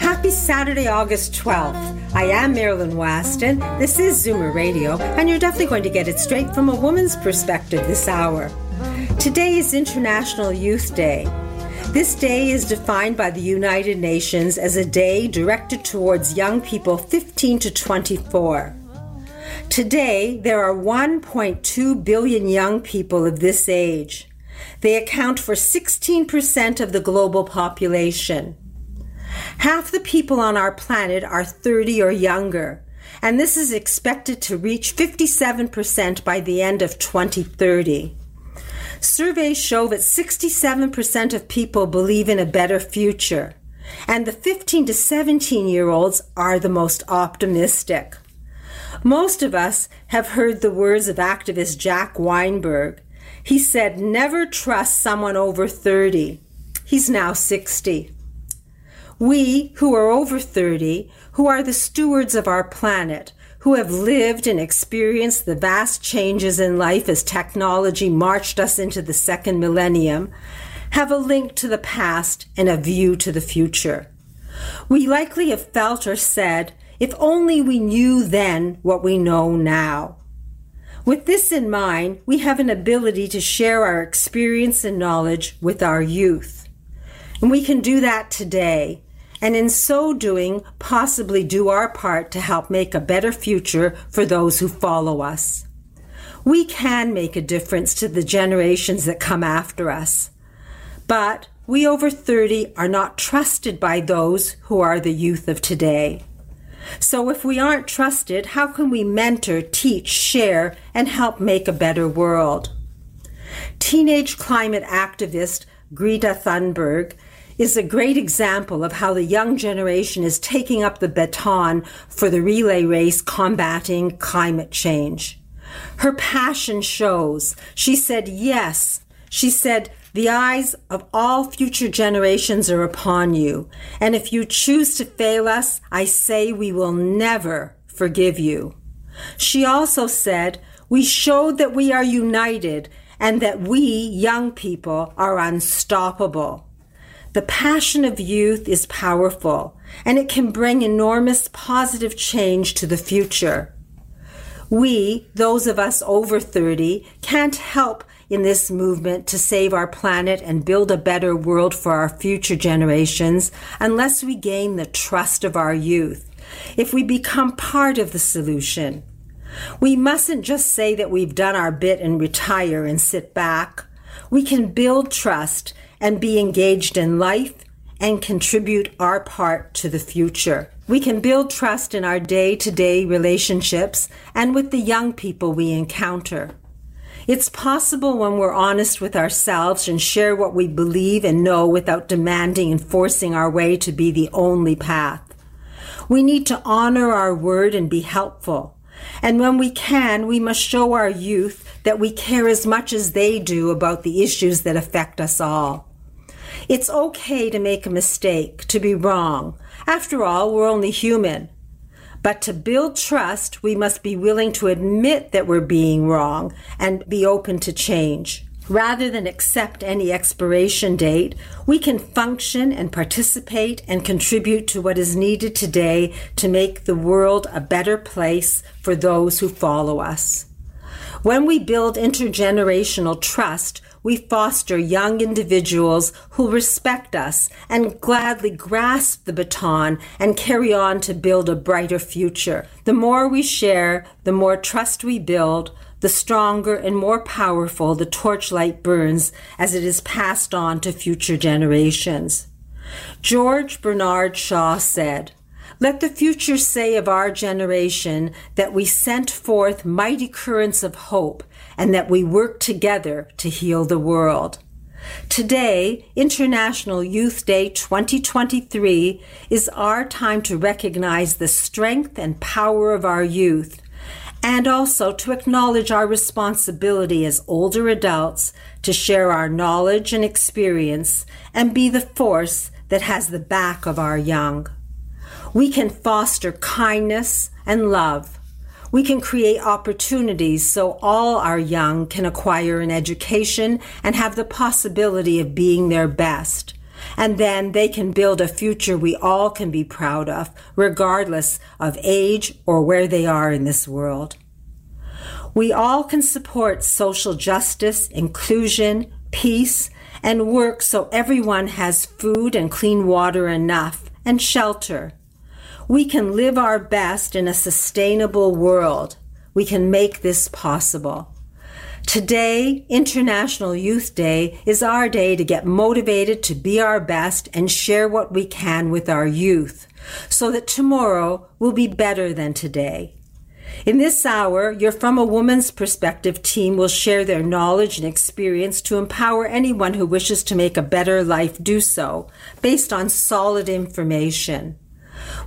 Happy Saturday, August 12th. I am Marilyn Weston. This is Zoomer Radio, and you're definitely going to get it straight from a woman's perspective this hour. Today is International Youth Day. This day is defined by the United Nations as a day directed towards young people 15 to 24. Today, there are 1.2 billion young people of this age. They account for 16% of the global population. Half the people on our planet are 30 or younger, and this is expected to reach 57% by the end of 2030. Surveys show that 67% of people believe in a better future, and the 15 to 17-year-olds are the most optimistic. Most of us have heard the words of activist Jack Weinberg. He said, "Never trust someone over 30. He's now 60. We, who are over 30, who are the stewards of our planet, who have lived and experienced the vast changes in life as technology marched us into the second millennium, have a link to the past and a view to the future. We likely have felt or said, if only we knew then what we know now." With this in mind, we have an ability to share our experience and knowledge with our youth. And we can do that today, and in so doing, possibly do our part to help make a better future for those who follow us. We can make a difference to the generations that come after us. But we over 30 are not trusted by those who are the youth of today. So if we aren't trusted, how can we mentor, teach, share, and help make a better world? Teenage climate activist Greta Thunberg is a great example of how the young generation is taking up the baton for the relay race combating climate change. Her passion shows. She said yes. She said, "The eyes of all future generations are upon you, and if you choose to fail us, I say we will never forgive you." She also said, "We showed that we are united and that we, young people, are unstoppable." The passion of youth is powerful, and it can bring enormous positive change to the future. We, those of us over 30, can't help in this movement to save our planet and build a better world for our future generations unless we gain the trust of our youth, if we become part of the solution. We mustn't just say that we've done our bit and retire and sit back. We can build trust and be engaged in life and contribute our part to the future. We can build trust in our day-to-day relationships and with the young people we encounter. It's possible when we're honest with ourselves and share what we believe and know without demanding and forcing our way to be the only path. We need to honor our word and be helpful. And when we can, we must show our youth that we care as much as they do about the issues that affect us all. It's okay to make a mistake, to be wrong. After all, we're only human. But to build trust, we must be willing to admit that we're being wrong and be open to change. Rather than accept any expiration date, we can function and participate and contribute to what is needed today to make the world a better place for those who follow us. When we build intergenerational trust, we foster young individuals who respect us and gladly grasp the baton and carry on to build a brighter future. The more we share, the more trust we build, the stronger and more powerful the torchlight burns as it is passed on to future generations. George Bernard Shaw said, "Let the future say of our generation that we sent forth mighty currents of hope and that we work together to heal the world." Today, International Youth Day 2023, is our time to recognize the strength and power of our youth, and also to acknowledge our responsibility as older adults to share our knowledge and experience and be the force that has the back of our young. We can foster kindness and love. We can create opportunities so all our young can acquire an education and have the possibility of being their best. And then they can build a future we all can be proud of, regardless of age or where they are in this world. We all can support social justice, inclusion, peace, and work so everyone has food and clean water enough and shelter. We can live our best in a sustainable world. We can make this possible. Today, International Youth Day, is our day to get motivated to be our best and share what we can with our youth, so that tomorrow will be better than today. In this hour, your From a Woman's Perspective team will share their knowledge and experience to empower anyone who wishes to make a better life do so, based on solid information.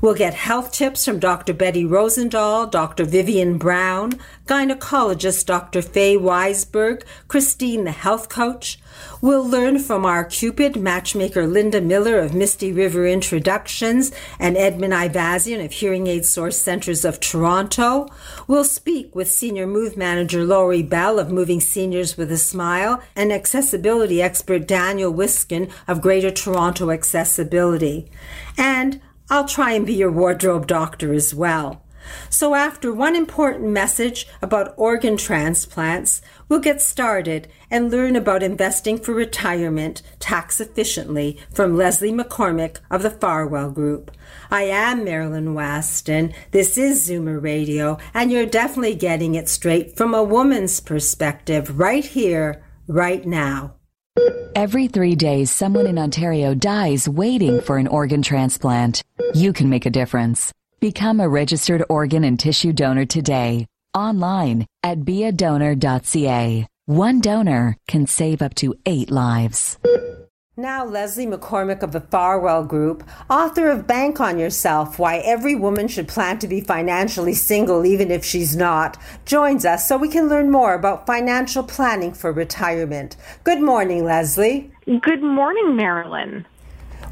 We'll get health tips from Dr. Betty Rozendaal, Dr. Vivian Brown, gynecologist Dr. Fay Weisberg, Christine the health coach. We'll learn from our Cupid matchmaker Linda Miller of Misty River Introductions and Edmond Ayvazyan of Hearing Aid Source Centres of Toronto. We'll speak with Senior Move Manager Laurie Bell of Moving Seniors with a Smile and accessibility expert Daniel Wiskin of Greater Toronto Accessibility. And I'll try and be your wardrobe doctor as well. So after one important message about organ transplants, we'll get started and learn about investing for retirement tax efficiently from Leslie McCormick of the Farwell Group. I am Marilyn Weston. This is Zoomer Radio, and you're definitely getting it straight from a woman's perspective right here, right now. Every 3 days, someone in Ontario dies waiting for an organ transplant. You can make a difference. Become a registered organ and tissue donor today. Online at BeADonor.ca. One donor can save up to 8 lives. Now Leslie McCormick of the Farwell Group, author of Bank on Yourself, Why Every Woman Should Plan to be Financially Single Even If She's Not, joins us so we can learn more about financial planning for retirement. Good morning, Leslie. Good morning, Marilyn.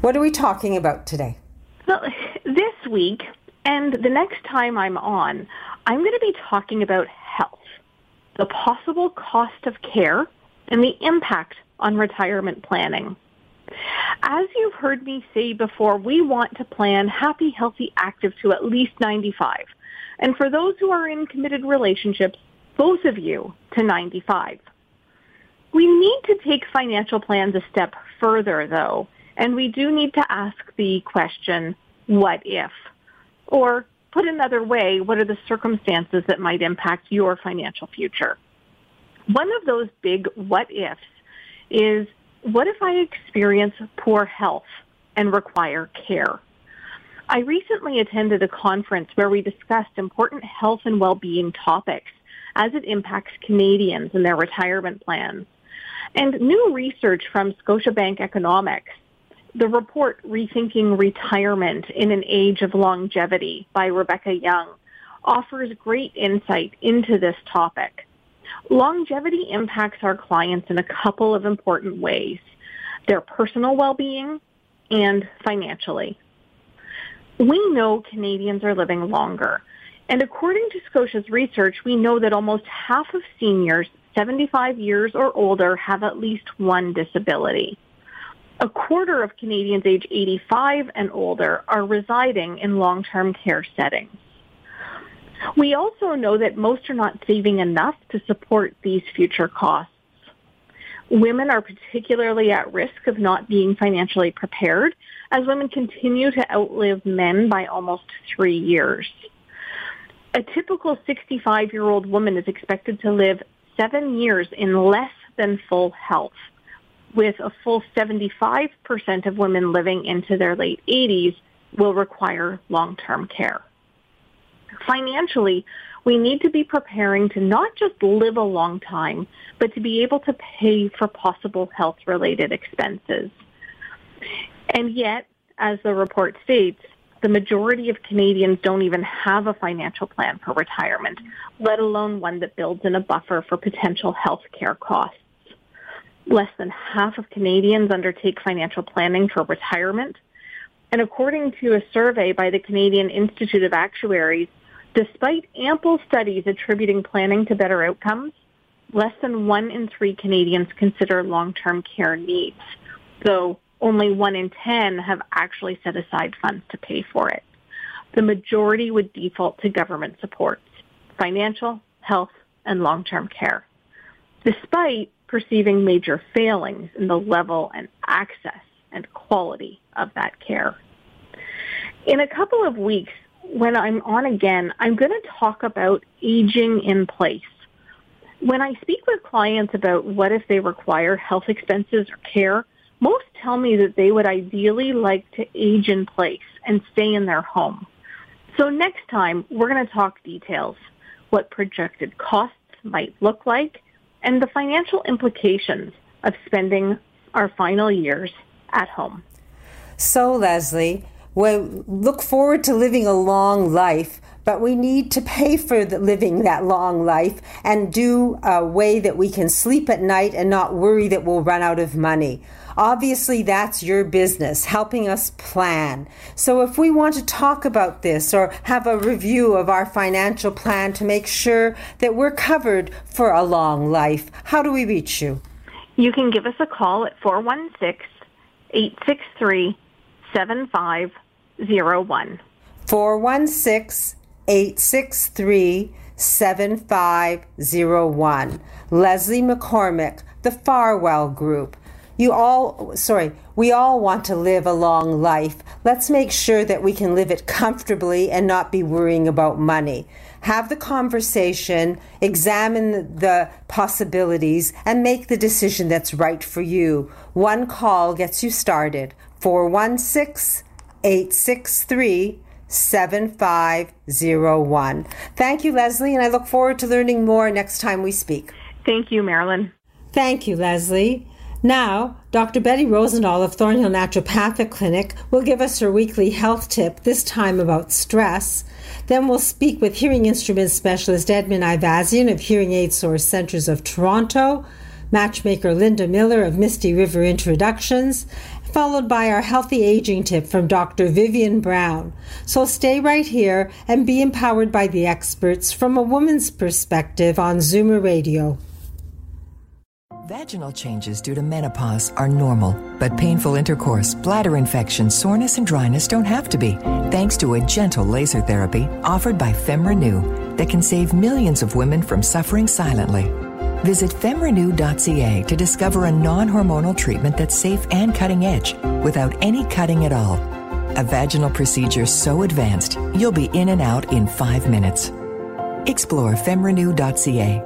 What are we talking about today? Well, this week and the next time I'm on, I'm going to be talking about health, the possible cost of care, and the impact on retirement planning. As you've heard me say before, we want to plan happy, healthy, active to at least 95. And for those who are in committed relationships, both of you to 95. We need to take financial plans a step further, though, and we do need to ask the question, what if? Or put another way, what are the circumstances that might impact your financial future? One of those big what ifs is, what if I experience poor health and require care? I recently attended a conference where we discussed important health and well-being topics as it impacts Canadians and their retirement plans. And new research from Scotiabank Economics, the report Rethinking Retirement in an Age of Longevity by Rebecca Young, offers great insight into this topic. Longevity impacts our clients in a couple of important ways, their personal well-being and financially. We know Canadians are living longer, and according to Scotia's research, we know that almost half of seniors 75 years or older have at least one disability. A quarter of Canadians age 85 and older are residing in long-term care settings. We also know that most are not saving enough to support these future costs. Women are particularly at risk of not being financially prepared, as women continue to outlive men by almost 3 years. A typical 65-year-old woman is expected to live 7 years in less than full health, with a full 75% of women living into their late 80s will require long-term care. financially, we need to be preparing to not just live a long time, but to be able to pay for possible health-related expenses. And yet, as the report states, the majority of Canadians don't even have a financial plan for retirement, let alone one that builds in a buffer for potential health care costs. Less than half of Canadians undertake financial planning for retirement. And according to a survey by the Canadian Institute of Actuaries, despite ample studies attributing planning to better outcomes, less than 1 in 3 Canadians consider long-term care needs, though only 1 in 10 have actually set aside funds to pay for it. The majority would default to government supports, financial, health, and long-term care, despite perceiving major failings in the level and access and quality of that care. In a couple of weeks, when I'm on again, I'm going to talk about aging in place. When I speak with clients about what if they require health expenses or care, most tell me that they would ideally like to age in place and stay in their home. So next time, we're going to talk details, what projected costs might look like, and the financial implications of spending our final years at home. So, Leslie, we look forward to living a long life, but we need to pay for living that long life and do a way that we can sleep at night and not worry that we'll run out of money. Obviously, that's your business, helping us plan. So if we want to talk about this or have a review of our financial plan to make sure that we're covered for a long life, how do we reach you? You can give us a call at 416-863-7501. 416-863-7501. Leslie McCormick, the Farwell Group. We all want to live a long life. Let's make sure that we can live it comfortably and not be worrying about money. Have the conversation, examine the possibilities, and make the decision that's right for you. One call gets you started. 416-863-7501. Thank you, Leslie, and I look forward to learning more next time we speak. Thank you, Marilyn. Thank you, Leslie. Now, Dr. Betty Rozendaal of Thornhill Naturopathic Clinic will give us her weekly health tip, this time about stress. Then we'll speak with hearing instrument specialist Edmond Ayvazyan of Hearing Aid Source Centres of Toronto, matchmaker Linda Miller of Misty River Introductions, followed by our healthy aging tip from Dr. Vivian Brown. So stay right here and be empowered by the experts from a woman's perspective on Zoomer Radio. Vaginal changes due to menopause are normal, but painful intercourse, bladder infection, soreness, and dryness don't have to be, thanks to a gentle laser therapy offered by FemRenew that can save millions of women from suffering silently. Visit FemRenew.ca to discover a non-hormonal treatment that's safe and cutting-edge without any cutting at all. A vaginal procedure so advanced, you'll be in and out in 5 minutes. Explore FemRenew.ca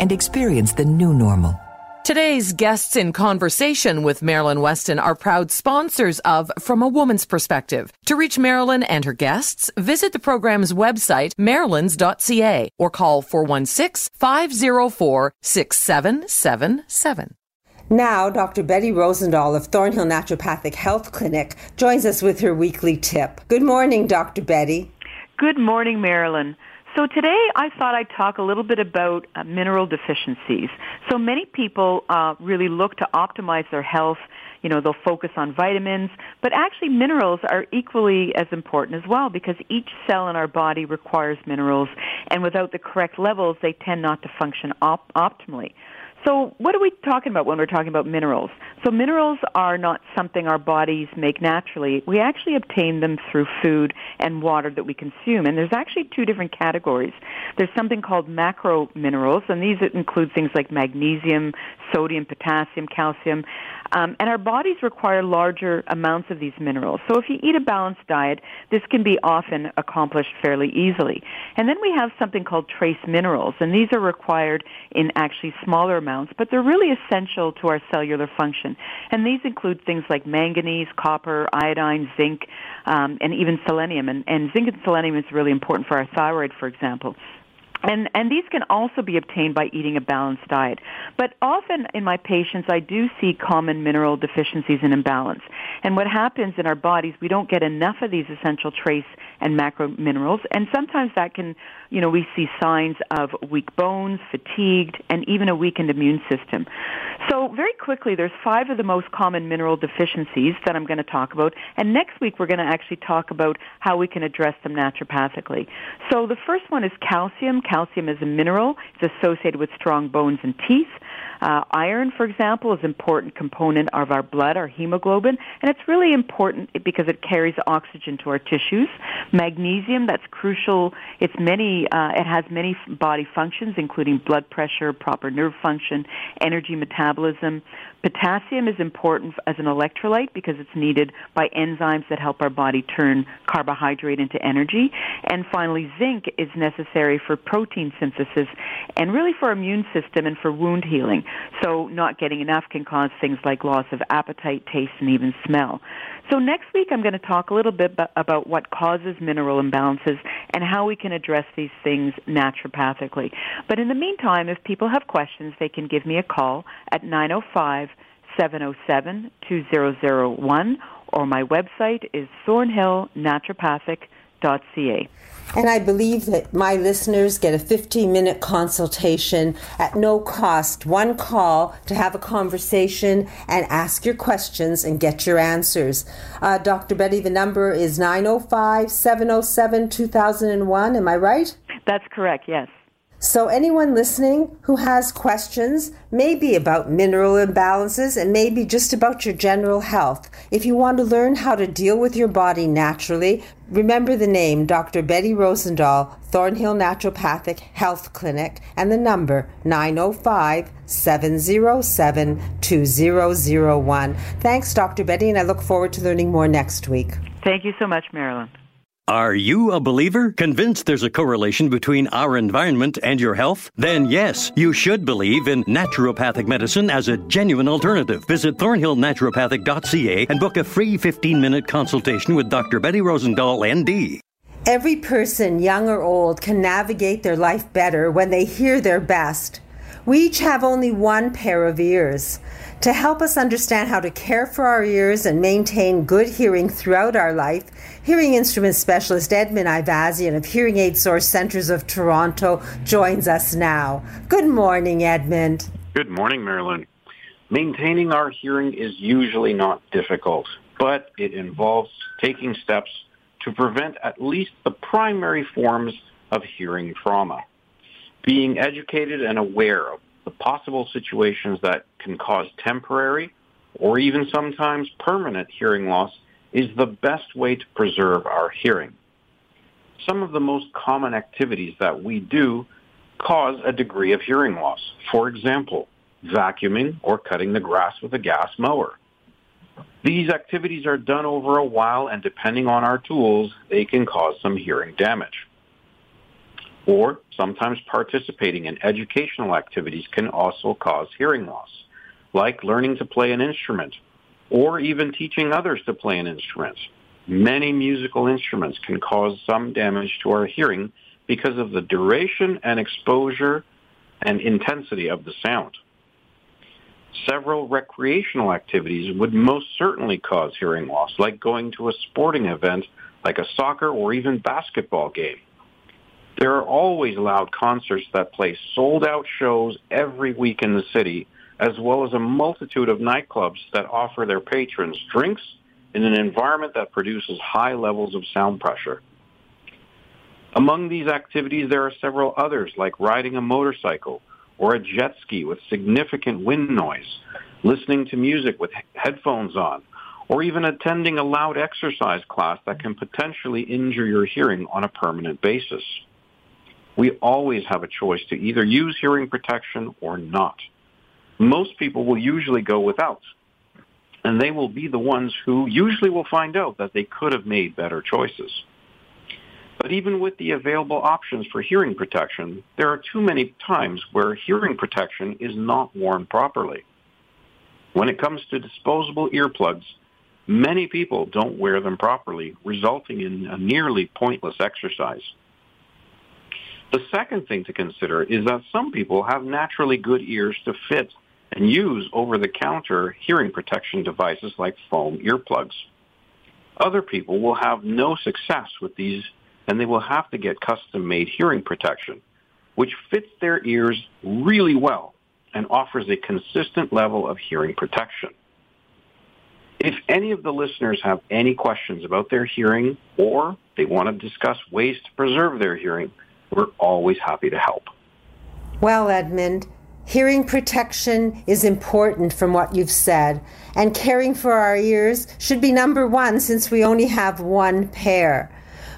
and experience the new normal. Today's guests in conversation with Marilyn Weston are proud sponsors of From a Woman's Perspective. To reach Marilyn and her guests, visit the program's website, marilyn's.ca, or call 416-504-6777. Now, Dr. Betty Rozendaal of Thornhill Naturopathic Health Clinic joins us with her weekly tip. Good morning, Dr. Betty. Good morning, Marilyn. So today I thought I'd talk a little bit about mineral deficiencies. So many people really look to optimize their health. You know, they'll focus on vitamins, but actually minerals are equally as important as well, because each cell in our body requires minerals, and without the correct levels, they tend not to function optimally. So what are we talking about when we're talking about minerals? So minerals are not something our bodies make naturally. We actually obtain them through food and water that we consume. And there's actually two different categories. There's something called macro minerals, and these include things like magnesium, sodium, potassium, calcium. And our bodies require larger amounts of these minerals. So if you eat a balanced diet, this can be often accomplished fairly easily. And then we have something called trace minerals, and these are required in actually smaller amounts. amounts, but they're really essential to our cellular function. And these include things like manganese, copper, iodine, zinc, and even selenium. And zinc and selenium is really important for our thyroid, for example. And these can also be obtained by eating a balanced diet. But often in my patients, I do see common mineral deficiencies and imbalance. And what happens in our bodies, we don't get enough of these essential trace and macro minerals. And sometimes that can, you know, we see signs of weak bones, fatigued, and even a weakened immune system. So very quickly, there's 5 of the most common mineral deficiencies that I'm going to talk about. And next week, we're going to actually talk about how we can address them naturopathically. So the first one is calcium. Calcium is a mineral. It's associated with strong bones and teeth. Iron, for example, is an important component of our blood, our hemoglobin, and it's really important because it carries oxygen to our tissues. Magnesium, that's crucial. It's many. It has many body functions, including blood pressure, proper nerve function, energy metabolism. Potassium is important as an electrolyte because it's needed by enzymes that help our body turn carbohydrate into energy. And finally, zinc is necessary for protein synthesis and really for immune system and for wound healing. So not getting enough can cause things like loss of appetite, taste, and even smell. So next week I'm going to talk a little bit about what causes mineral imbalances and how we can address these things naturopathically. But in the meantime, if people have questions, they can give me a call at 905-707-2001, or my website is thornhillnaturopathic.ca. And I believe that my listeners get a 15-minute consultation at no cost. One call to have a conversation and ask your questions and get your answers. Dr. Betty, the number is 905-707-2001. Am I right? That's correct, yes. So anyone listening who has questions, maybe about mineral imbalances and maybe just about your general health, if you want to learn how to deal with your body naturally, remember the name Dr. Betty Rozendaal, Thornhill Naturopathic Health Clinic, and the number 905-707-2001. Thanks, Dr. Betty, and I look forward to learning more next week. Thank you so much, Marilyn. Are you a believer? Convinced there's a correlation between our environment and your health? Then yes, you should believe in naturopathic medicine as a genuine alternative. Visit thornhillnaturopathic.ca and book a free 15-minute consultation with Dr. Betty Rozendaal, ND. Every person, young or old, can navigate their life better when they hear their best. We each have only one pair of ears. To help us understand how to care for our ears and maintain good hearing throughout our life, hearing instrument specialist Edmond Ayvazyan of Hearing Aid Source Centres of Toronto joins us now. Good morning, Edmond. Good morning, Marilyn. Maintaining our hearing is usually not difficult, but it involves taking steps to prevent at least the primary forms of hearing trauma. Being educated and aware of the possible situations that can cause temporary or even sometimes permanent hearing loss is the best way to preserve our hearing. Some of the most common activities that we do cause a degree of hearing loss. For example, vacuuming or cutting the grass with a gas mower. These activities are done over a while, and depending on our tools, they can cause some hearing damage. Or sometimes participating in educational activities can also cause hearing loss, like learning to play an instrument or even teaching others to play an instrument. Many musical instruments can cause some damage to our hearing because of the duration and exposure and intensity of the sound. Several recreational activities would most certainly cause hearing loss, like going to a sporting event like a soccer or even basketball game. There are always loud concerts that play sold-out shows every week in the city, as well as a multitude of nightclubs that offer their patrons drinks in an environment that produces high levels of sound pressure. Among these activities, there are several others, like riding a motorcycle or a jet ski with significant wind noise, listening to music with headphones on, or even attending a loud exercise class that can potentially injure your hearing on a permanent basis. We always have a choice to either use hearing protection or not. Most people will usually go without, and they will be the ones who usually will find out that they could have made better choices. But even with the available options for hearing protection, there are too many times where hearing protection is not worn properly. When it comes to disposable earplugs, many people don't wear them properly, resulting in a nearly pointless exercise. The second thing to consider is that some people have naturally good ears to fit and use over-the-counter hearing protection devices like foam earplugs. Other people will have no success with these, and they will have to get custom-made hearing protection, which fits their ears really well and offers a consistent level of hearing protection. If any of the listeners have any questions about their hearing or they want to discuss ways to preserve their hearing, we're always happy to help. Well, Edmond, hearing protection is important from what you've said, and caring for our ears should be number one since we only have one pair.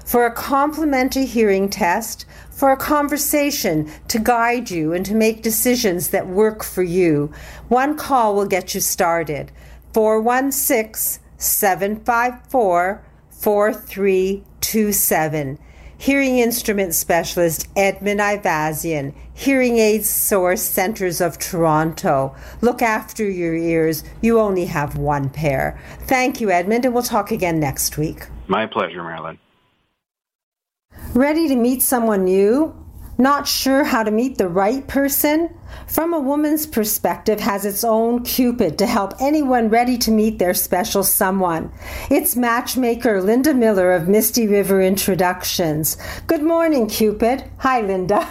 For a complimentary hearing test, for a conversation to guide you and to make decisions that work for you, one call will get you started. 416-754-4327. Hearing Instrument Specialist Edmond Ayvazyan, Hearing Aid Source Centres of Toronto. Look after your ears. You only have one pair. Thank you, Edmond, and we'll talk again next week. My pleasure, Marilyn. Ready to meet someone new? Not sure how to meet the right person? From a Woman's Perspective has its own Cupid to help anyone ready to meet their special someone. It's matchmaker Linda Miller of Misty River Introductions. Good morning, Cupid. Hi, Linda.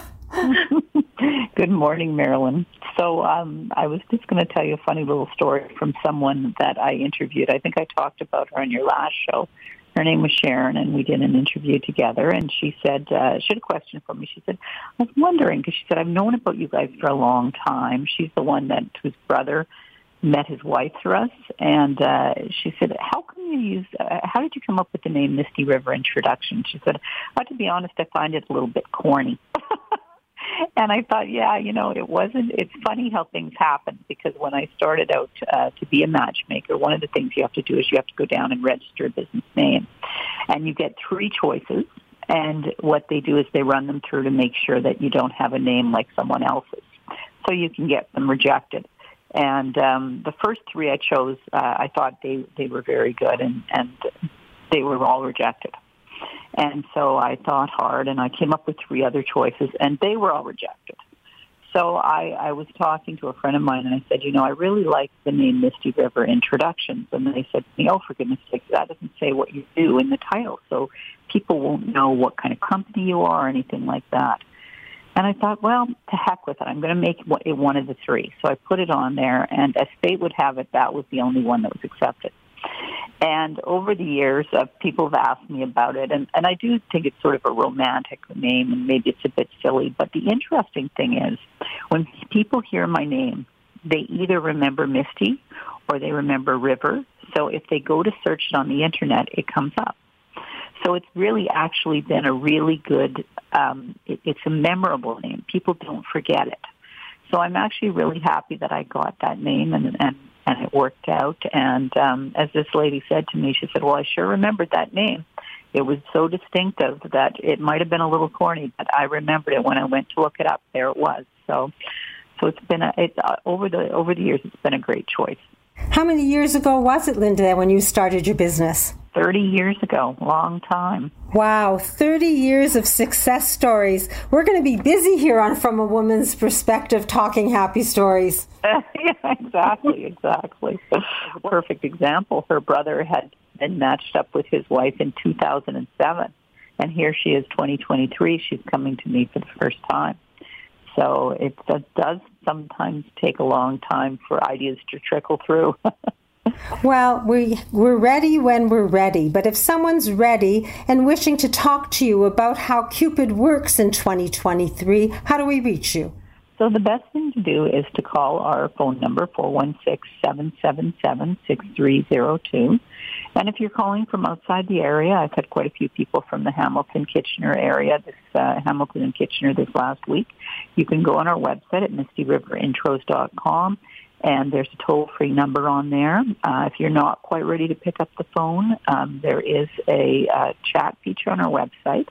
Good morning, Marilyn. So I was just going to tell you a funny little story from someone that I interviewed. I think I talked about her on your last show. Her name was Sharon, and we did an interview together, and she said, she had a question for me. She said, I was wondering, because she said, I've known about you guys for a long time. She's the one that whose brother met his wife through us, and she said, how did you come up with the name Misty River Introduction? She said, to be honest, I find it a little bit corny. And I thought, it's funny how things happen, because when I started out to be a matchmaker, one of the things you have to do is you have to go down and register a business name. And you get three choices, and what they do is they run them through to make sure that you don't have a name like someone else's, so you can get them rejected. And the first three I chose, I thought they were very good, and they were all rejected. And so I thought hard, and I came up with three other choices, and they were all rejected. So I was talking to a friend of mine, and I said, I really like the name Misty River Introductions. And they said to me, oh, for goodness sake, that doesn't say what you do in the title, so people won't know what kind of company you are or anything like that. And I thought, well, to heck with it. I'm going to make it one of the three. So I put it on there, and as fate would have it, that was the only one that was accepted. And over the years, people have asked me about it, and I do think it's sort of a romantic name, and maybe it's a bit silly, but the interesting thing is when people hear my name, they either remember Misty or they remember River, so if they go to search it on the Internet, it comes up. So it's really actually been a really good, it's a memorable name. People don't forget it. So I'm actually really happy that I got that name, and it worked out. And as this lady said to me, she said, well, I sure remembered that name. It was so distinctive that it might have been a little corny, but I remembered it when I went to look it up. There it was. So it's been over the years, it's been a great choice. How many years ago was it, Linda, when you started your business? 30 years ago. Long time. Wow, 30 years of success stories. We're going to be busy here on From a Woman's Perspective talking happy stories. Yeah, exactly. Perfect example. Her brother had been matched up with his wife in 2007, and here she is 2023. She's coming to me for the first time. So it does sometimes take a long time for ideas to trickle through. Well, we're ready when we're ready, but if someone's ready and wishing to talk to you about how Cupid works in 2023, how do we reach you? So the best thing to do is to call our phone number, 416-777-6302. And if you're calling from outside the area, I've had quite a few people from the Hamilton-Kitchener area, Hamilton and Kitchener this last week. You can go on our website at mistyriverintros.com, and there's a toll-free number on there. If you're not quite ready to pick up the phone, there is a chat feature on our website.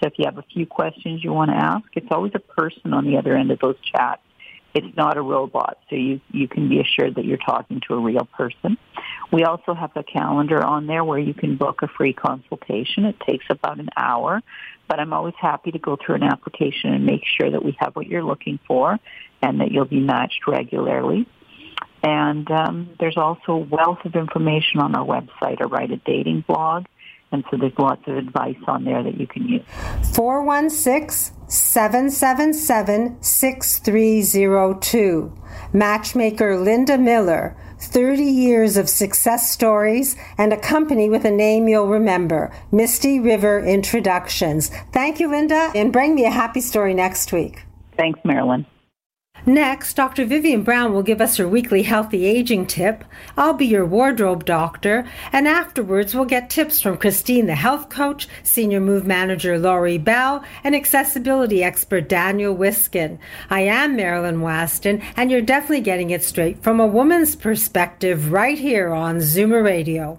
So if you have a few questions you want to ask, it's always a person on the other end of those chats. It's not a robot, so you can be assured that you're talking to a real person. We also have a calendar on there where you can book a free consultation. It takes about an hour, but I'm always happy to go through an application and make sure that we have what you're looking for and that you'll be matched regularly. And there's also a wealth of information on our website, I write a dating blog, and so there's lots of advice on there that you can use. 416-777-6302. Matchmaker Linda Miller, 30 years of success stories, and a company with a name you'll remember, Misty River Introductions. Thank you, Linda, and bring me a happy story next week. Thanks, Marilyn. Next, Dr. Vivian Brown will give us her weekly healthy aging tip. I'll be your wardrobe doctor, and afterwards we'll get tips from Christine, the health coach, senior move manager Laurie Bell, and accessibility expert Daniel Wiskin. I am Marilyn Waston, and you're definitely getting it straight from a woman's perspective right here on Zoomer Radio.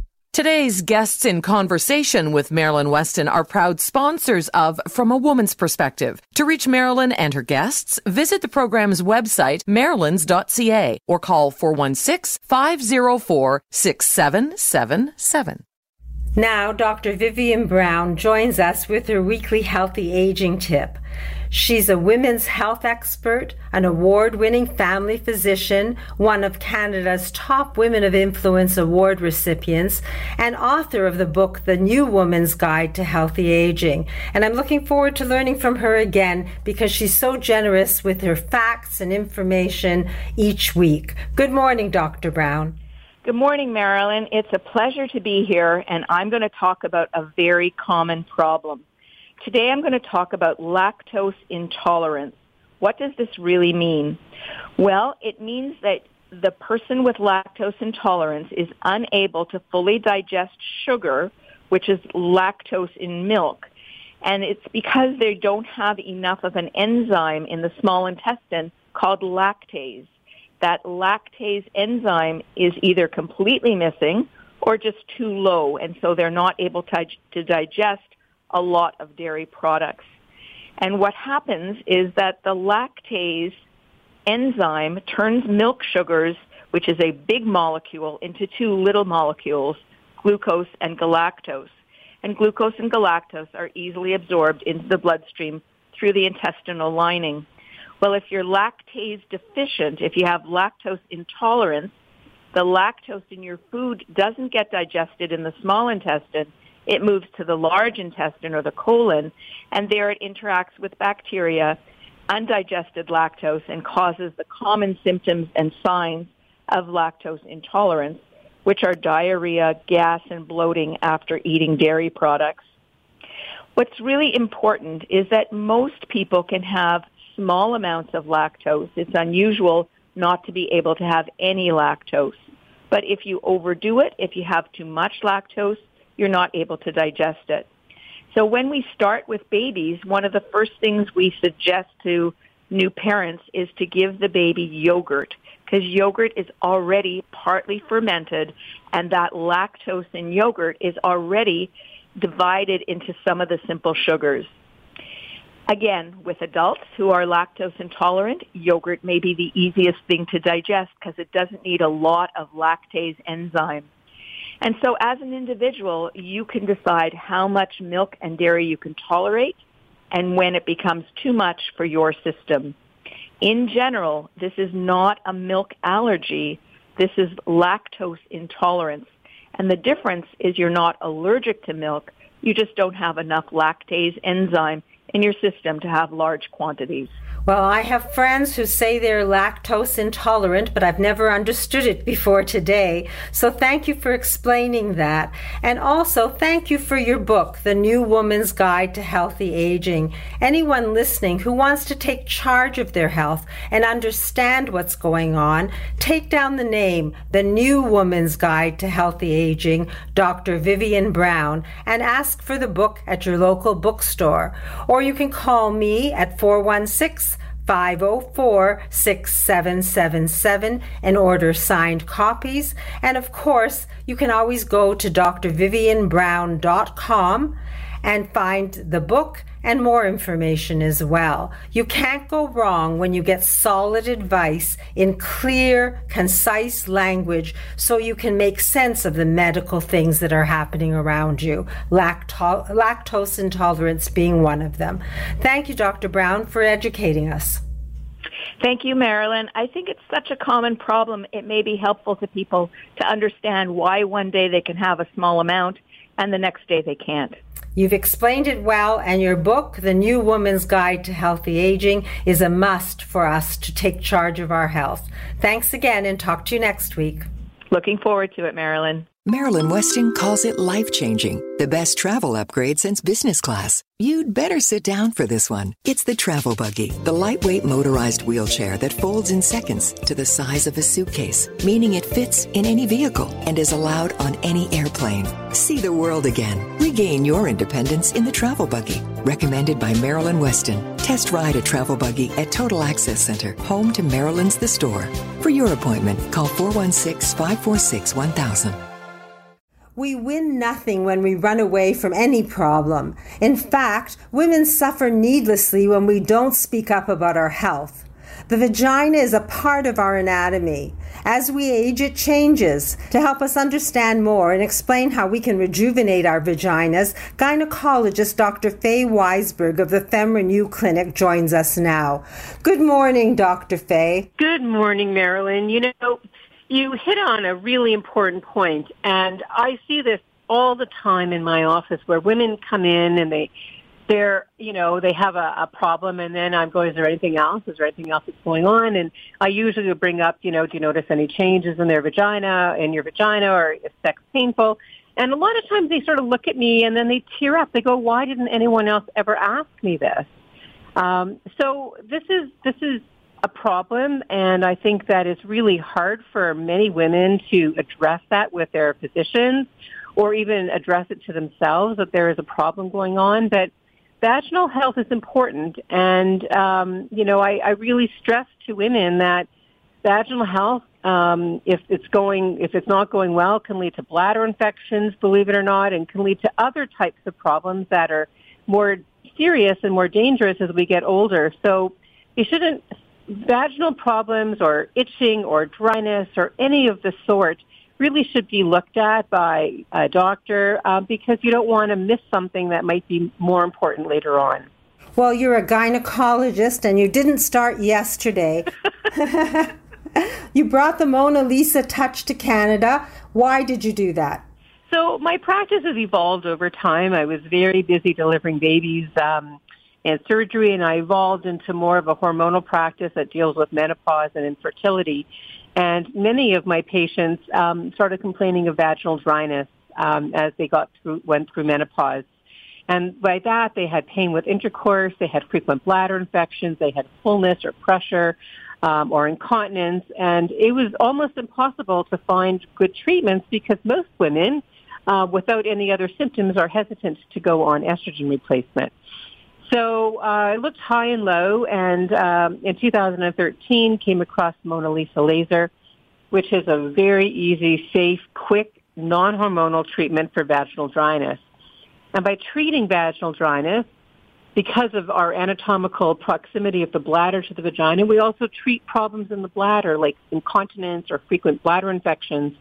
Today's guests in conversation with Marilyn Weston are proud sponsors of From a Woman's Perspective. To reach Marilyn and her guests, visit the program's website, marilyn's.ca, or call 416-504-6777. Now, Dr. Vivian Brown joins us with her weekly healthy aging tip. She's a women's health expert, an award-winning family physician, one of Canada's top Women of Influence Award recipients, and author of the book, The New Woman's Guide to Healthy Aging. And I'm looking forward to learning from her again because she's so generous with her facts and information each week. Good morning, Dr. Brown. Good morning, Marilyn. It's a pleasure to be here, and I'm going to talk about a very common problem. Today I'm going to talk about lactose intolerance. What does this really mean? Well, it means that the person with lactose intolerance is unable to fully digest sugar, which is lactose in milk. And it's because they don't have enough of an enzyme in the small intestine called lactase. That lactase enzyme is either completely missing or just too low, and so they're not able to digest a lot of dairy products. And what happens is that the lactase enzyme turns milk sugars, which is a big molecule, into two little molecules, glucose and galactose. And glucose and galactose are easily absorbed into the bloodstream through the intestinal lining. Well, if you're lactase deficient, if you have lactose intolerance, the lactose in your food doesn't get digested in the small intestine. It moves to the large intestine or the colon, and there it interacts with bacteria, undigested lactose, and causes the common symptoms and signs of lactose intolerance, which are diarrhea, gas, and bloating after eating dairy products. What's really important is that most people can have small amounts of lactose. It's unusual not to be able to have any lactose. But if you overdo it, if you have too much lactose, you're not able to digest it. So when we start with babies, one of the first things we suggest to new parents is to give the baby yogurt, because yogurt is already partly fermented, and that lactose in yogurt is already divided into some of the simple sugars. Again, with adults who are lactose intolerant, yogurt may be the easiest thing to digest because it doesn't need a lot of lactase enzyme. And so as an individual, you can decide how much milk and dairy you can tolerate and when it becomes too much for your system. In general, this is not a milk allergy. This is lactose intolerance. And the difference is you're not allergic to milk. You just don't have enough lactase enzyme in your system to have large quantities. Well, I have friends who say they're lactose intolerant, but I've never understood it before today. So thank you for explaining that. And also thank you for your book, The New Woman's Guide to Healthy Aging. Anyone listening who wants to take charge of their health and understand what's going on, take down the name, The New Woman's Guide to Healthy Aging, Dr. Vivian Brown, and ask for the book at your local bookstore. Or you can call me at 416-504-6777 and order signed copies. And of course, you can always go to drvivianbrown.com and find the book and more information as well. You can't go wrong when you get solid advice in clear, concise language so you can make sense of the medical things that are happening around you, lactose intolerance being one of them. Thank you, Dr. Brown, for educating us. Thank you, Marilyn. I think it's such a common problem. It may be helpful to people to understand why one day they can have a small amount and the next day they can't. You've explained it well, and your book, The New Woman's Guide to Healthy Aging, is a must for us to take charge of our health. Thanks again, and talk to you next week. Looking forward to it, Marilyn. Marilyn Weston calls it life-changing, the best travel upgrade since business class. You'd better sit down for this one. It's the Travel Buggy, the lightweight motorized wheelchair that folds in seconds to the size of a suitcase, meaning it fits in any vehicle and is allowed on any airplane. See the world again. Regain your independence in the Travel Buggy. Recommended by Marilyn Weston. Test ride a Travel Buggy at Total Access Center, home to Marilyn's The Store. For your appointment, call 416-546-1000. We win nothing when we run away from any problem. In fact, women suffer needlessly when we don't speak up about our health. The vagina is a part of our anatomy. As we age, it changes. To help us understand more and explain how we can rejuvenate our vaginas, gynecologist Dr. Fay Weisberg of the FemRenew Clinic joins us now. Good morning, Dr. Fay. Good morning, Marilyn. You hit on a really important point, and I see this all the time in my office where women come in and they have a problem, and then I'm going, is there anything else? Is there anything else that's going on? And I usually bring up, do you notice any changes in their vagina, in your vagina, or is sex painful? And a lot of times they sort of look at me and then they tear up. They go, why didn't anyone else ever ask me this? So this is a problem, and I think that it's really hard for many women to address that with their physicians or even address it to themselves that there is a problem going on. But vaginal health is important, and, I really stress to women that vaginal health, if it's not going well, can lead to bladder infections, believe it or not, and can lead to other types of problems that are more serious and more dangerous as we get older. So you shouldn't Vaginal problems or itching or dryness or any of the sort really should be looked at by a doctor because you don't want to miss something that might be more important later on. Well, you're a gynecologist and you didn't start yesterday. You brought the Mona Lisa touch to Canada. Why did you do that? So my practice has evolved over time. I was very busy delivering babies and surgery, and I evolved into more of a hormonal practice that deals with menopause and infertility. And many of my patients started complaining of vaginal dryness as they went through menopause. And by that, they had pain with intercourse, they had frequent bladder infections, they had fullness or pressure or incontinence, and it was almost impossible to find good treatments because most women, without any other symptoms, are hesitant to go on estrogen replacement. So I looked high and low, and in 2013 came across Mona Lisa Laser, which is a very easy, safe, quick, non-hormonal treatment for vaginal dryness. And by treating vaginal dryness, because of our anatomical proximity of the bladder to the vagina, we also treat problems in the bladder like incontinence or frequent bladder infections.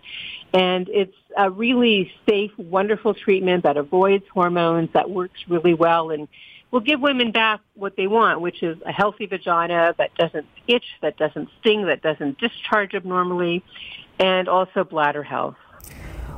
And it's a really safe, wonderful treatment that avoids hormones, that works really well, and we'll give women back what they want, which is a healthy vagina that doesn't itch, that doesn't sting, that doesn't discharge abnormally, and also bladder health.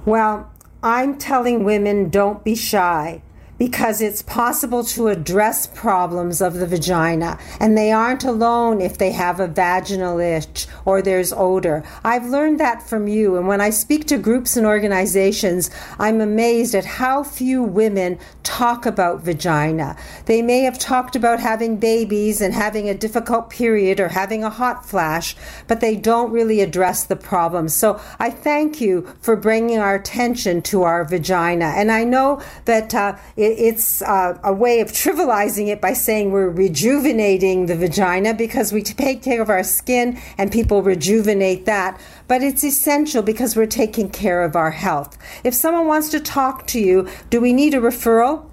Well, I'm telling women, don't be shy, because it's possible to address problems of the vagina, and they aren't alone if they have a vaginal itch or there's odor. I've learned that from you, and when I speak to groups and organizations, I'm amazed at how few women talk about vagina. They may have talked about having babies and having a difficult period or having a hot flash, but they don't really address the problem. So I thank you for bringing our attention to our vagina, and I know that it's a way of trivializing it by saying we're rejuvenating the vagina because we take care of our skin and people rejuvenate that, but it's essential because we're taking care of our health. If someone wants to talk to you, do we need a referral?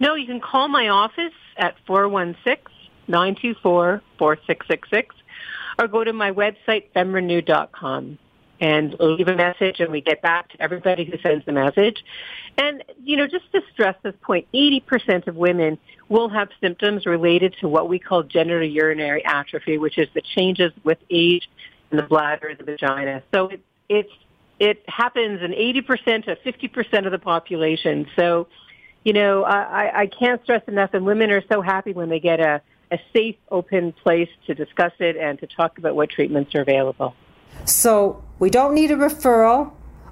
No, you can call my office at 416-924-4666 or go to my website, FemRenew.com. and leave a message, and we get back to everybody who sends the message. And, you know, just to stress this point, 80% of women will have symptoms related to what we call genitourinary atrophy, which is the changes with age in the bladder, the vagina. So it happens in 80% to 50% of the population. So, you know, I can't stress enough, and women are so happy when they get a safe, open place to discuss it and to talk about what treatments are available. So we don't need a referral.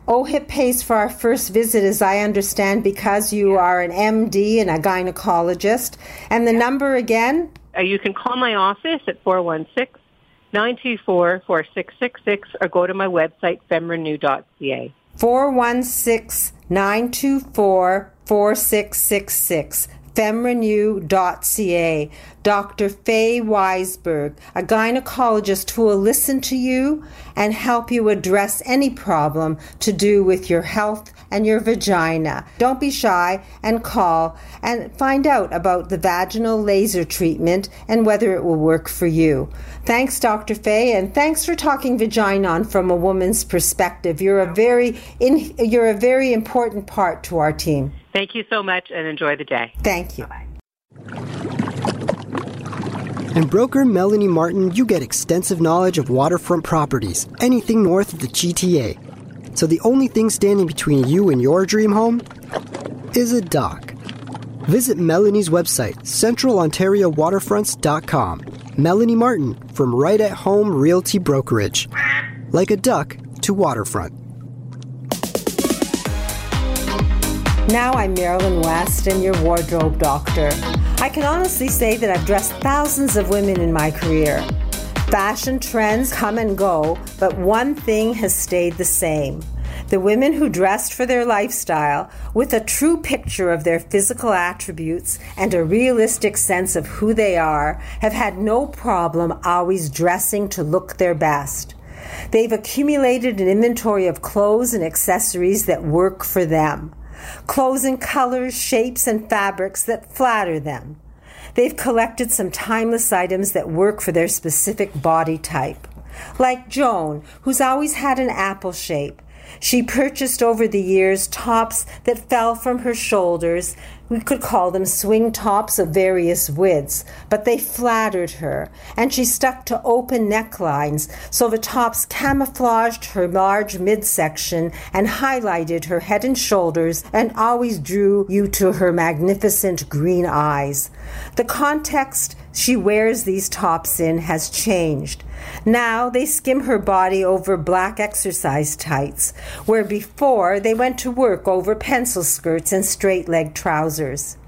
OHIP pays for our first visit, as I understand, because you are an MD and a gynecologist. And the number again? You can call my office at 416-924-4666 or go to my website, FemRenew.ca. 416-924-4666. FemRenew.ca. Dr. Fay Weisberg, a gynecologist who will listen to you and help you address any problem to do with your health and your vagina. Don't be shy and call and find out about the vaginal laser treatment and whether it will work for you. Thanks, Dr. Fay, and thanks for talking vagina on From a Woman's Perspective. You're a very important part to our team. Thank you so much, and enjoy the day. Thank you. Bye-bye. And broker Melanie Martyn, you get extensive knowledge of waterfront properties, anything north of the GTA. So the only thing standing between you and your dream home is a dock. Visit Melanie's website, centralontariowaterfronts.com. Melanie Martyn from Right at Home Realty Brokerage. Like a duck to waterfront. Now I'm Marilyn West, and your wardrobe doctor. I can honestly say that I've dressed thousands of women in my career. Fashion trends come and go, but one thing has stayed the same. The women who dressed for their lifestyle with a true picture of their physical attributes and a realistic sense of who they are have had no problem always dressing to look their best. They've accumulated an inventory of clothes and accessories that work for them. Clothes in colors, shapes, and fabrics that flatter them. They've collected some timeless items that work for their specific body type. Like Joan, who's always had an apple shape. She purchased over the years tops that fell from her shoulders. We could call them swing tops of various widths, but they flattered her, and she stuck to open necklines, so the tops camouflaged her large midsection and highlighted her head and shoulders and always drew you to her magnificent green eyes. The context she wears these tops in has changed. Now they skim her body over black exercise tights, where before they went to work over pencil skirts and straight-leg trousers.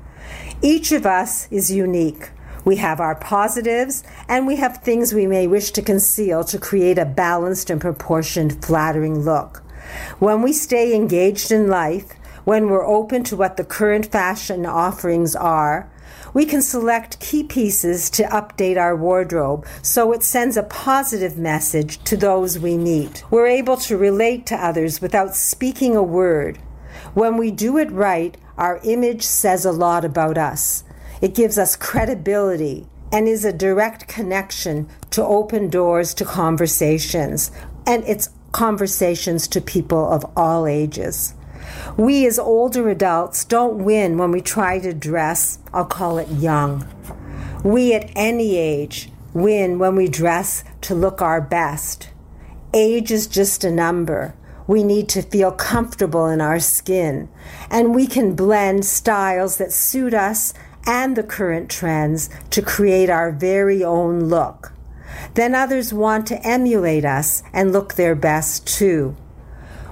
Each of us is unique. We have our positives, and we have things we may wish to conceal to create a balanced and proportioned, flattering look. When we stay engaged in life, when we're open to what the current fashion offerings are, we can select key pieces to update our wardrobe so it sends a positive message to those we meet. We're able to relate to others without speaking a word. When we do it right, our image says a lot about us. It gives us credibility and is a direct connection to open doors to conversations, and it's conversations to people of all ages. We as older adults don't win when we try to dress, I'll call it young. We at any age win when we dress to look our best. Age is just a number. We need to feel comfortable in our skin, and we can blend styles that suit us and the current trends to create our very own look. Then others want to emulate us and look their best too.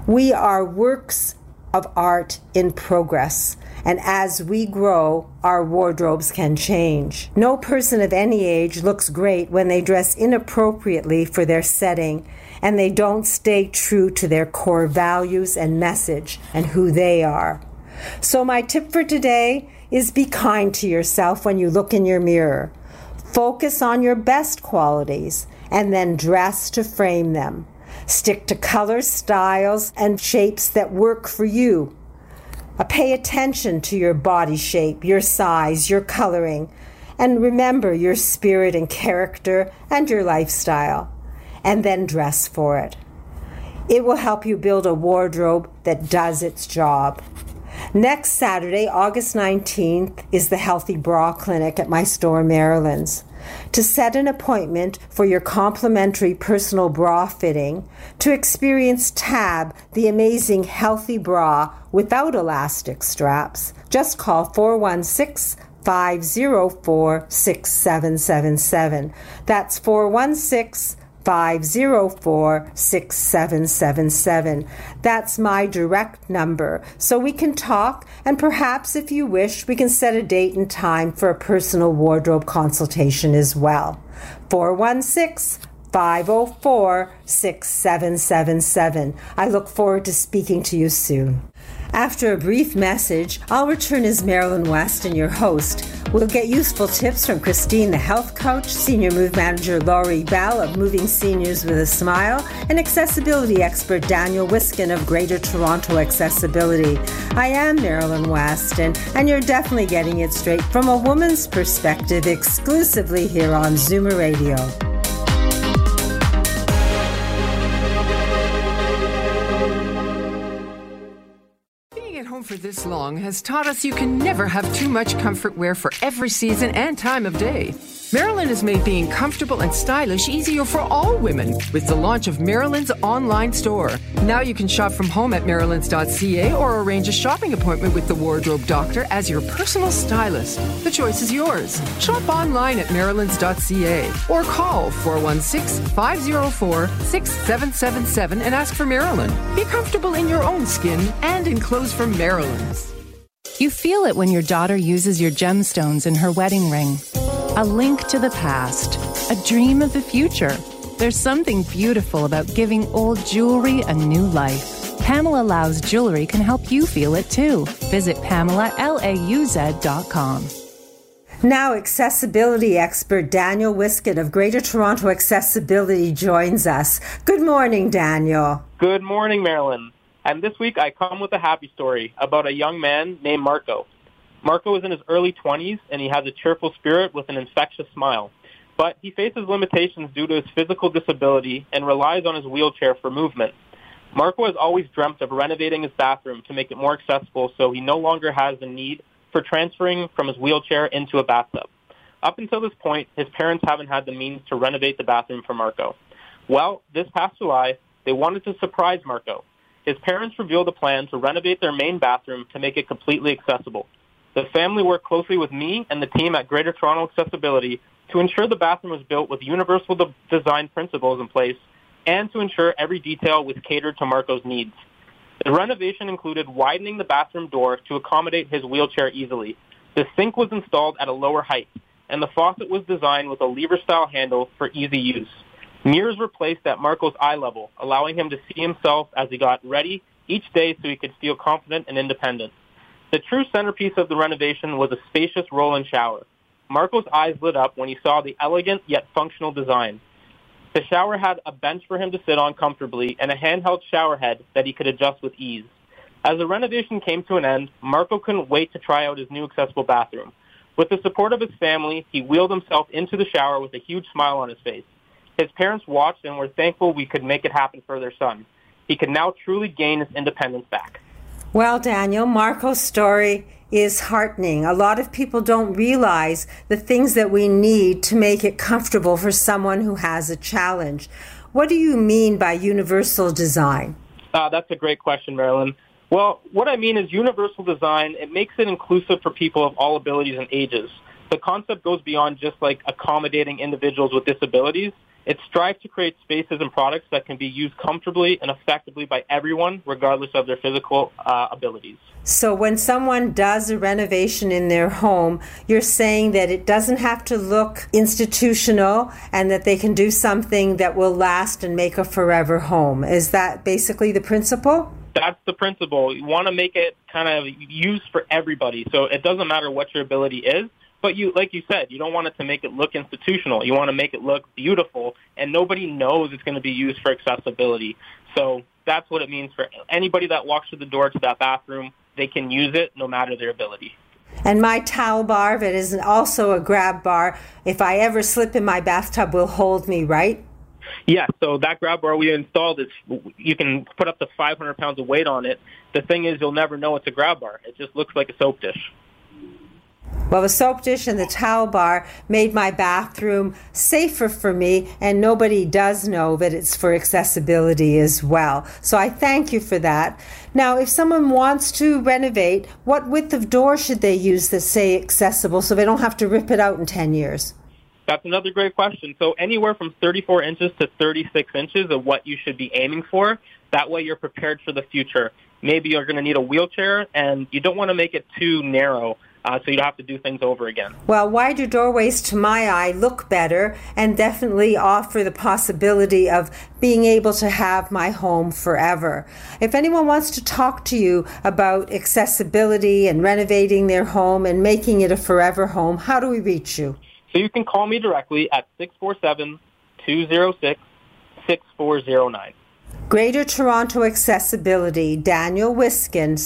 We are works of art in progress, and as we grow, our wardrobes can change. No person of any age looks great when they dress inappropriately for their setting and they don't stay true to their core values and message and who they are. So my tip for today is be kind to yourself when you look in your mirror. Focus on your best qualities and then dress to frame them. Stick to colors, styles, and shapes that work for you. Pay attention to your body shape, your size, your coloring, and remember your spirit and character and your lifestyle, and then dress for it. It will help you build a wardrobe that does its job. Next Saturday, August 19th, is the Healthy Bra Clinic at my store, Maryland's. To set an appointment for your complimentary personal bra fitting, to experience Tab, the amazing healthy bra without elastic straps, just call 416-504-6777. That's 416-504-6777. That's my direct number, so we can talk, and perhaps if you wish, we can set a date and time for a personal wardrobe consultation as well. 416-504-6777. I look forward to speaking to you soon. After a brief message, I'll return as Marilyn Weston, your host. We'll get useful tips from Christine, the health coach, Senior Move Manager Laurie Bell of Moving Seniors with a Smile, and accessibility expert Daniel Wiskin of Greater Toronto Accessibility. I am Marilyn Weston, and you're definitely getting it straight from a woman's perspective, exclusively here on Zoomer Radio. For this long has taught us you can never have too much comfort wear for every season and time of day. Marilyn has made being comfortable and stylish easier for all women with the launch of Marilyn's online store. Now you can shop from home at Marilyn's.ca or arrange a shopping appointment with the wardrobe doctor as your personal stylist. The choice is yours. Shop online at Marilyn's.ca or call 416-504-6777 and ask for Marilyn. Be comfortable in your own skin and in clothes from Marilyn's. You feel it when your daughter uses your gemstones in her wedding ring. A link to the past, a dream of the future. There's something beautiful about giving old jewelry a new life. Pamela Lau's jewelry can help you feel it too. Visit PamelaLauz.com. Now accessibility expert Daniel Wiskin of Greater Toronto Accessibility joins us. Good morning, Daniel. Good morning, Marilyn. And this week I come with a happy story about a young man named Marco. Marco is in his early 20s, and he has a cheerful spirit with an infectious smile. But he faces limitations due to his physical disability and relies on his wheelchair for movement. Marco has always dreamt of renovating his bathroom to make it more accessible, so he no longer has the need for transferring from his wheelchair into a bathtub. Up until this point, his parents haven't had the means to renovate the bathroom for Marco. Well, this past July, they wanted to surprise Marco. His parents revealed a plan to renovate their main bathroom to make it completely accessible. The family worked closely with me and the team at Greater Toronto Accessibility to ensure the bathroom was built with universal design principles in place and to ensure every detail was catered to Marco's needs. The renovation included widening the bathroom door to accommodate his wheelchair easily. The sink was installed at a lower height, and the faucet was designed with a lever-style handle for easy use. Mirrors were placed at Marco's eye level, allowing him to see himself as he got ready each day so he could feel confident and independent. The true centerpiece of the renovation was a spacious roll-in shower. Marco's eyes lit up when he saw the elegant yet functional design. The shower had a bench for him to sit on comfortably and a handheld shower head that he could adjust with ease. As the renovation came to an end, Marco couldn't wait to try out his new accessible bathroom. With the support of his family, he wheeled himself into the shower with a huge smile on his face. His parents watched and were thankful we could make it happen for their son. He could now truly gain his independence back. Well, Daniel, Marco's story is heartening. A lot of people don't realize the things that we need to make it comfortable for someone who has a challenge. What do you mean by universal design? That's a great question, Marilyn. Well, what I mean is universal design, it makes it inclusive for people of all abilities and ages. The concept goes beyond just like accommodating individuals with disabilities. It strives to create spaces and products that can be used comfortably and effectively by everyone, regardless of their physical abilities. So when someone does a renovation in their home, you're saying that it doesn't have to look institutional and that they can do something that will last and make a forever home. Is that basically the principle? That's the principle. You want to make it kind of used for everybody. So it doesn't matter what your ability is. But you, like you said, you don't want it to make it look institutional. You want to make it look beautiful, and nobody knows it's going to be used for accessibility. So that's what it means for anybody that walks through the door to that bathroom. They can use it no matter their ability. And my towel bar, that is also a grab bar, if I ever slip in my bathtub, will hold me, right? Yeah, so that grab bar we installed, you can put up to 500 pounds of weight on it. The thing is, you'll never know it's a grab bar. It just looks like a soap dish. Well, the soap dish and the towel bar made my bathroom safer for me, and nobody does know that it's for accessibility as well. So I thank you for that. Now, if someone wants to renovate, what width of door should they use that say accessible so they don't have to rip it out in 10 years? That's another great question. So anywhere from 34 inches to 36 inches is what you should be aiming for. That way you're prepared for the future. Maybe you're going to need a wheelchair, and you don't want to make it too narrow. So you don't have to do things over again. Well, wider doorways, to my eye, look better and definitely offer the possibility of being able to have my home forever. If anyone wants to talk to you about accessibility and renovating their home and making it a forever home, how do we reach you? So you can call me directly at 647-206-6409. Greater Toronto Accessibility, Daniel Wiskin,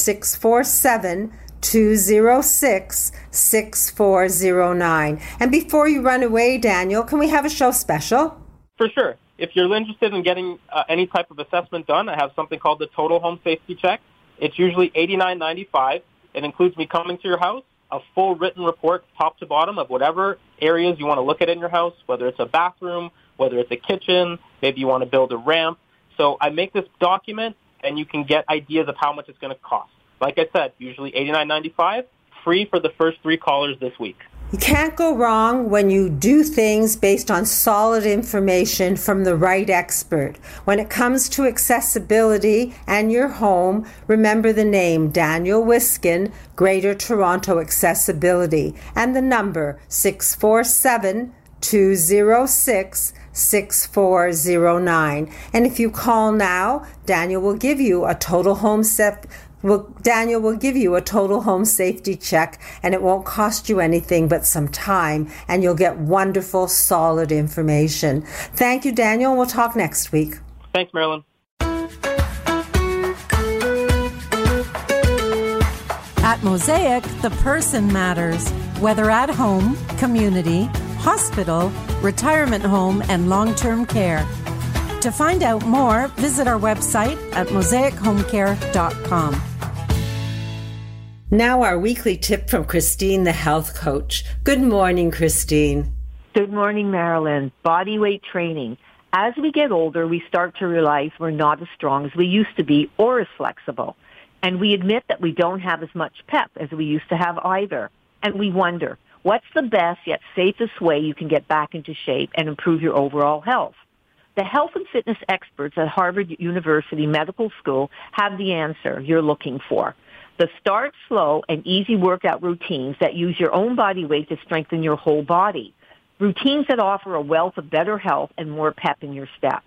647-206-6409. And before you run away, Daniel, can we have a show special? For sure. If you're interested in getting any type of assessment done, I have something called the Total Home Safety Check. It's usually $89.95. It includes me coming to your house, a full written report top to bottom of whatever areas you want to look at in your house, whether it's a bathroom, whether it's a kitchen, maybe you want to build a ramp. So I make this document, and you can get ideas of how much it's going to cost. Like I said, usually $89.95, free for the first three callers this week. You can't go wrong when you do things based on solid information from the right expert. When it comes to accessibility and your home, remember the name Daniel Wiskin, Greater Toronto Accessibility, and the number 647-206-6409. And if you call now, Daniel will give you a total home safety check, and it won't cost you anything but some time, and you'll get wonderful, solid information. Thank you, Daniel. We'll talk next week. Thanks, Marilyn. At Mosaic, the person matters, whether at home, community, hospital, retirement home, and long-term care. To find out more, visit our website at mosaichomecare.com. Now our weekly tip from Christine, the health coach. Good morning, Christine. Good morning, Marilyn. Body weight training. As we get older, we start to realize we're not as strong as we used to be or as flexible. And we admit that we don't have as much pep as we used to have either. And we wonder, what's the best yet safest way you can get back into shape and improve your overall health? The health and fitness experts at Harvard University Medical School have the answer you're looking for. The start slow and easy workout routines that use your own body weight to strengthen your whole body. Routines that offer a wealth of better health and more pep in your step.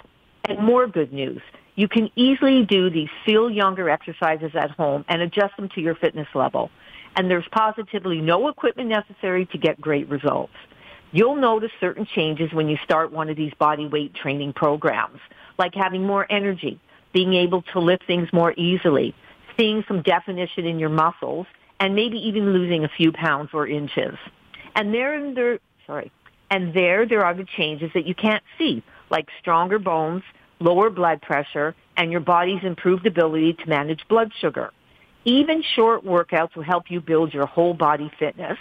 And more good news. You can easily do these feel younger exercises at home and adjust them to your fitness level. And there's positively no equipment necessary to get great results. You'll notice certain changes when you start one of these body weight training programs, like having more energy, being able to lift things more easily, seeing some definition in your muscles, and maybe even losing a few pounds or inches. And there are the changes that you can't see, like stronger bones, lower blood pressure, and your body's improved ability to manage blood sugar. Even short workouts will help you build your whole body fitness,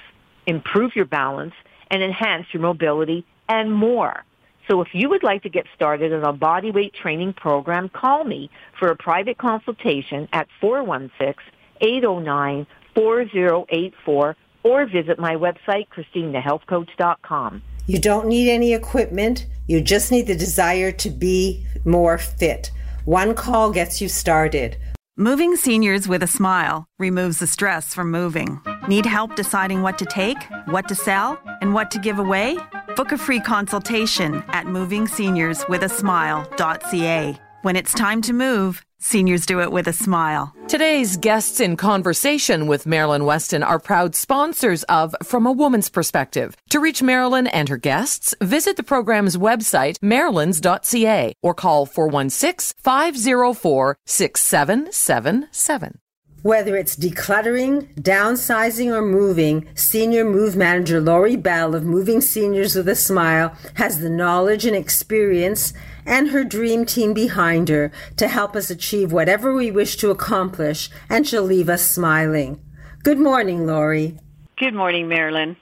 improve your balance, and enhance your mobility and more. So if you would like to get started on a body weight training program, call me for a private consultation at 416-809-4084 or visit my website, ChristineTheHealthCoach.com. You don't need any equipment. You just need the desire to be more fit. One call gets you started. Moving Seniors with a Smile removes the stress from moving. Need help deciding what to take, what to sell, and what to give away? Book a free consultation at movingseniorswithasmile.ca. When it's time to move, seniors do it with a smile. Today's guests in conversation with Marilyn Weston are proud sponsors of From a Woman's Perspective. To reach Marilyn and her guests, visit the program's website, marylands.ca, or call 416-504-6777. Whether it's decluttering, downsizing, or moving, Senior Move Manager Laurie Bell of Moving Seniors with a Smile has the knowledge and experience and her dream team behind her to help us achieve whatever we wish to accomplish, and she'll leave us smiling. Good morning, Laurie. Good morning, Marilyn.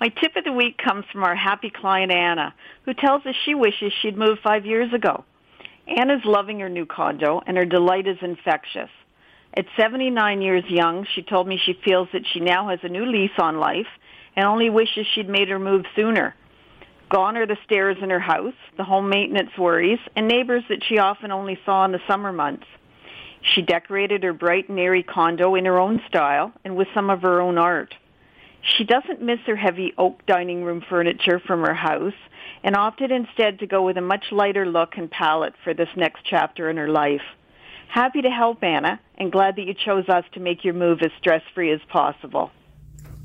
My tip of the week comes from our happy client, Anna, who tells us she wishes she'd moved 5 years ago. Anna's loving her new condo, and her delight is infectious. At 79 years young, she told me she feels that she now has a new lease on life and only wishes she'd made her move sooner. Gone are the stairs in her house, the home maintenance worries, and neighbors that she often only saw in the summer months. She decorated her bright and airy condo in her own style and with some of her own art. She doesn't miss her heavy oak dining room furniture from her house and opted instead to go with a much lighter look and palette for this next chapter in her life. Happy to help, Anna, and glad that you chose us to make your move as stress-free as possible.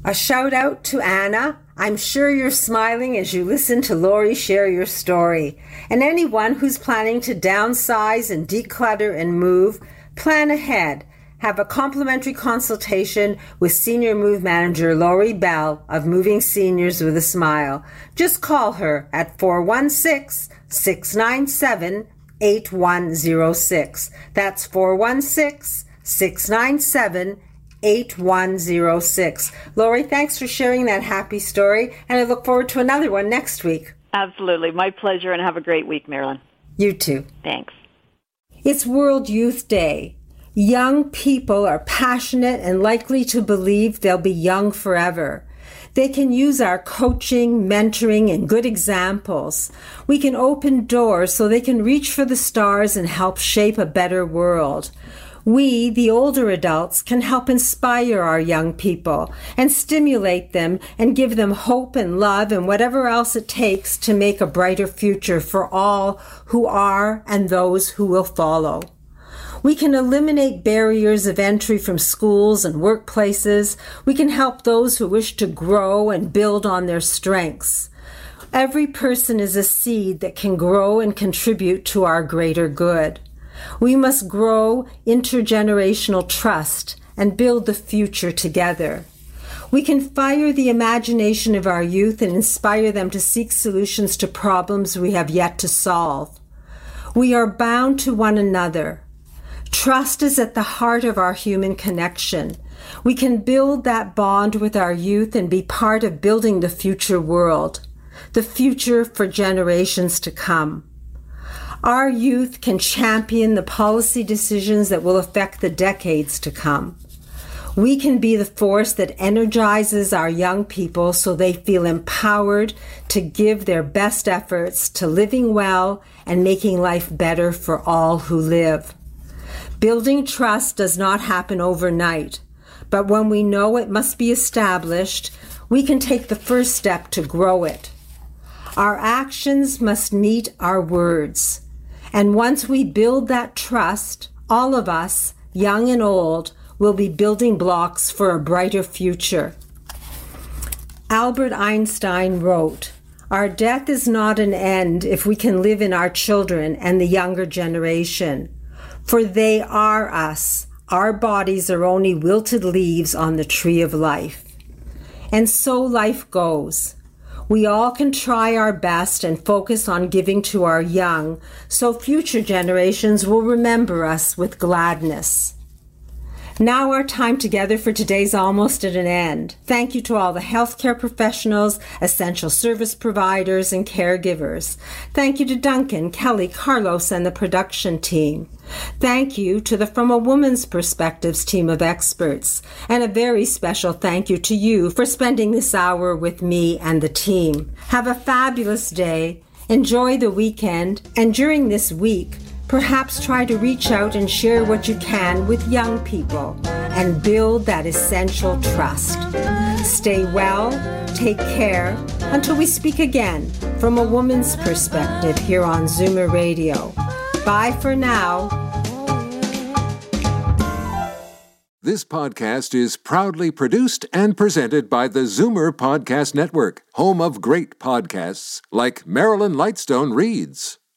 A shout-out to Anna. I'm sure you're smiling as you listen to Laurie share your story. And anyone who's planning to downsize and declutter and move, plan ahead. Have a complimentary consultation with Senior Move Manager Laurie Bell of Moving Seniors with a Smile. Just call her at 416-697-8106. That's 416-697-8106. Laurie, thanks for sharing that happy story, and I look forward to another one next week. Absolutely. My pleasure, and have a great week, Marilyn. You too. Thanks. It's World Youth Day. Young people are passionate and likely to believe they'll be young forever. They can use our coaching, mentoring, and good examples. We can open doors so they can reach for the stars and help shape a better world. We, the older adults, can help inspire our young people and stimulate them and give them hope and love and whatever else it takes to make a brighter future for all who are and those who will follow. We can eliminate barriers of entry from schools and workplaces. We can help those who wish to grow and build on their strengths. Every person is a seed that can grow and contribute to our greater good. We must grow intergenerational trust and build the future together. We can fire the imagination of our youth and inspire them to seek solutions to problems we have yet to solve. We are bound to one another. Trust is at the heart of our human connection. We can build that bond with our youth and be part of building the future world, the future for generations to come. Our youth can champion the policy decisions that will affect the decades to come. We can be the force that energizes our young people so they feel empowered to give their best efforts to living well and making life better for all who live. Building trust does not happen overnight, but when we know it must be established, we can take the first step to grow it. Our actions must meet our words. And once we build that trust, all of us, young and old, will be building blocks for a brighter future. Albert Einstein wrote, "Our death is not an end if we can live in our children and the younger generation. For they are us. Our bodies are only wilted leaves on the tree of life." And so life goes. We all can try our best and focus on giving to our young, so future generations will remember us with gladness. Now our time together for today's almost at an end. Thank you to all the healthcare professionals, essential service providers, and caregivers. Thank you to Duncan, Kelly, Carlos, and the production team. Thank you to the From a Woman's Perspectives team of experts, and a very special thank you to you for spending this hour with me and the team. Have a fabulous day, enjoy the weekend, and during this week, perhaps try to reach out and share what you can with young people and build that essential trust. Stay well, take care, until we speak again from a woman's perspective here on Zoomer Radio. Bye for now. This podcast is proudly produced and presented by the Zoomer Podcast Network, home of great podcasts like Marilyn Lightstone Reads,